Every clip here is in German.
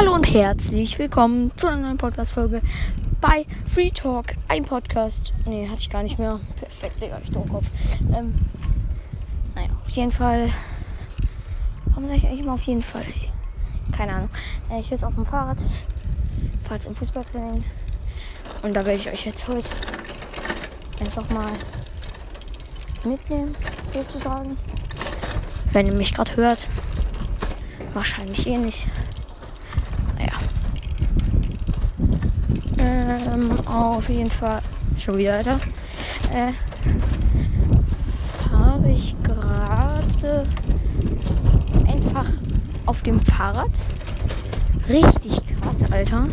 Hallo und herzlich willkommen zu einer neuen Podcast-Folge bei Free Talk. Ein Podcast. Ne, hatte ich gar nicht mehr. Perfekt, Digga, ich Druckkopf. Naja, auf jeden Fall. Warum sage ich eigentlich immer auf jeden Fall? Keine Ahnung. Ich sitze auf dem Fahrrad. Fahre jetzt im Fußballtraining. Und da werde ich euch jetzt heute einfach mal mitnehmen, sozusagen. Wenn ihr mich gerade hört. Wahrscheinlich eh nicht. Naja. Auf jeden Fall. Schon wieder, Alter. Fahre ich gerade einfach auf dem Fahrrad. Richtig krass, Alter.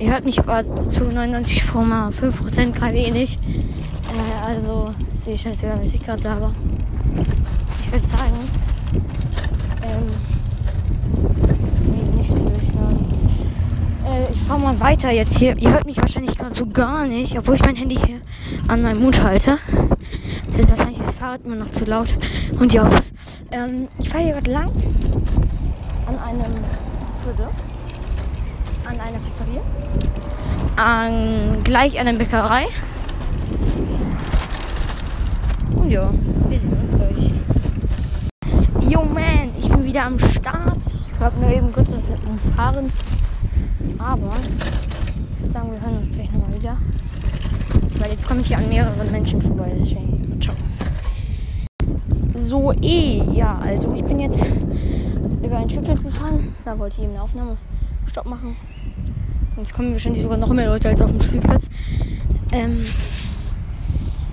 Ihr hört mich zu 99,5% gerade eh nicht. Also, sehe ich scheißegal, was ich gerade laber. Ich würde sagen, ich fahre mal weiter jetzt hier. Ihr hört mich wahrscheinlich gerade so gar nicht, obwohl ich mein Handy hier an meinem Mund halte. Das ist wahrscheinlich das Fahrrad immer noch zu laut und die Autos. Ich fahre hier gerade lang an einem Friseur, an einer Pizzeria, gleich an der Bäckerei. Und ja, wir sehen uns gleich. Yo man, ich bin wieder am Start. Ich habe nur eben kurz was umfahren. Aber ich würde sagen, wir hören uns gleich nochmal wieder. Weil jetzt komme ich hier an mehreren Menschen vorbei, deswegen. Ciao. So, ja, also ich bin jetzt über einen Spielplatz gefahren. Da wollte ich eben eine Aufnahme Stopp machen. Jetzt kommen wahrscheinlich sogar noch mehr Leute als auf dem Spielplatz.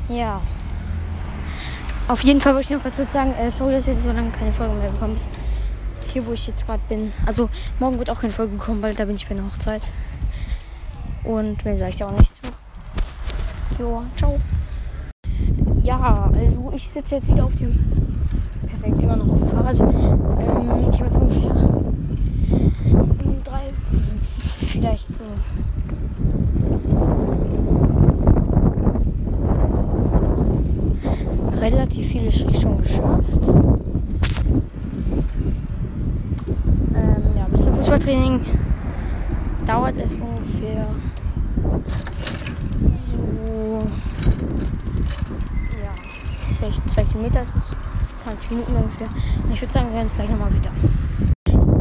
Ja. Auf jeden Fall wollte ich noch ganz kurz sagen, sorry, dass jetzt so lange keine Folge mehr gekommen ist. Hier, wo ich jetzt gerade bin. Also, morgen wird auch keine Folge kommen, weil da bin ich bei einer Hochzeit. Und mehr sage ich auch nicht. Jo, ciao. Ja, also ich sitze jetzt wieder auf dem... Perfekt, immer noch auf dem Fahrrad. Ich habe jetzt ungefähr 3... Vielleicht so... Also, relativ viele Schritte schon geschafft. Fußballtraining dauert es ungefähr so, ja, vielleicht 2 Kilometer, ist es 20 Minuten ungefähr. Und ich würde sagen, wir hören uns gleich nochmal wieder.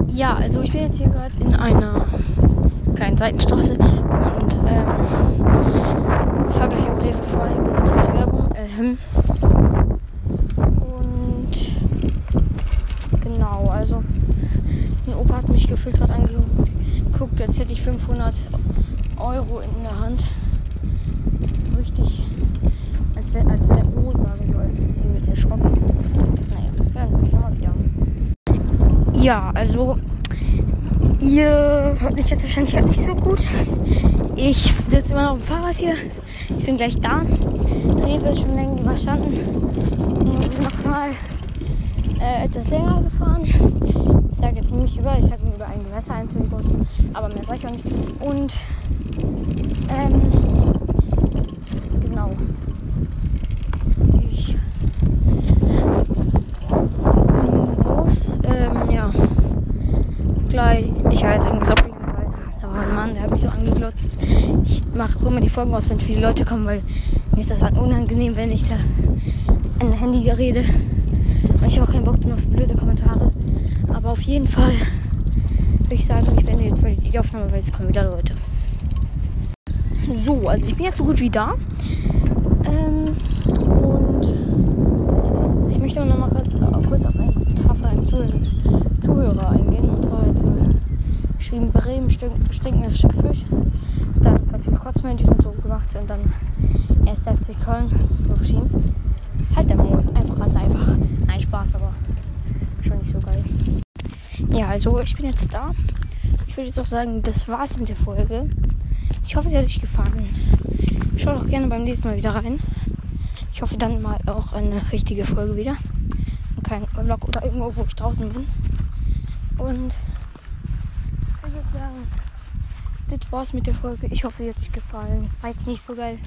Ja, also ich bin jetzt hier gerade in einer kleinen Seitenstraße und fahre gleich am Rewe vorbei, die Werbung. Und genau, also mein Opa hat mich gefühlt gerade angeguckt, als hätte ich 500 € in der Hand. Das ist richtig, als wäre O, sage ich so, als irgendwie mit erschrocken. Naja, hören wir nochmal wieder. Ja, also, ihr hört mich jetzt wahrscheinlich halt nicht so gut. Ich sitze immer noch auf dem Fahrrad hier. Ich bin gleich da. Rewe ist schon länger überstanden. Und nochmal etwas länger gefahren. Ich sage jetzt nicht über, ich sage nur über ein Gewässer, ein ziemlich großes, aber mehr sage ich auch nicht. Und genau. Ich los, ja. Gleich, ich habe jetzt eben gesagt, da war ein Mann, der hat mich so angeglotzt. Ich mache auch immer die Folgen aus, wenn viele Leute kommen, weil mir ist das halt unangenehm, wenn ich da an der Handy rede. Und ich habe auch keinen Bock drauf, blöde Kommentare. Aber auf jeden Fall würde ich sagen, ich beende jetzt mal die Aufnahme, weil jetzt kommen wieder Leute. So, also ich bin jetzt so gut wie da. Und ich möchte noch mal kurz auf einen Kommentar von einem Zuhörer eingehen. Und zwar geschrieben, Bremen stinkt nach Fisch. Dann ganz viele Kotzmönches und so gemacht. Und dann erst FC Köln geschrieben. Halt der Mond, einfach ganz einfach. Nein, Spaß, aber schon nicht so geil. Ja, also ich bin jetzt da. Ich würde jetzt auch sagen, das war's mit der Folge. Ich hoffe, sie hat euch gefallen. Schaut auch gerne beim nächsten Mal wieder rein. Ich hoffe dann mal auch eine richtige Folge wieder. Und kein Vlog oder irgendwo, wo ich draußen bin. Und ich würde sagen, das war's mit der Folge. Ich hoffe, sie hat euch gefallen. War jetzt nicht so geil.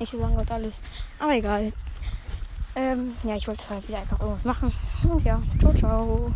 Nicht so lang und alles. Aber egal. Ja, ich wollte halt wieder einfach irgendwas machen. Und ja, ciao, ciao.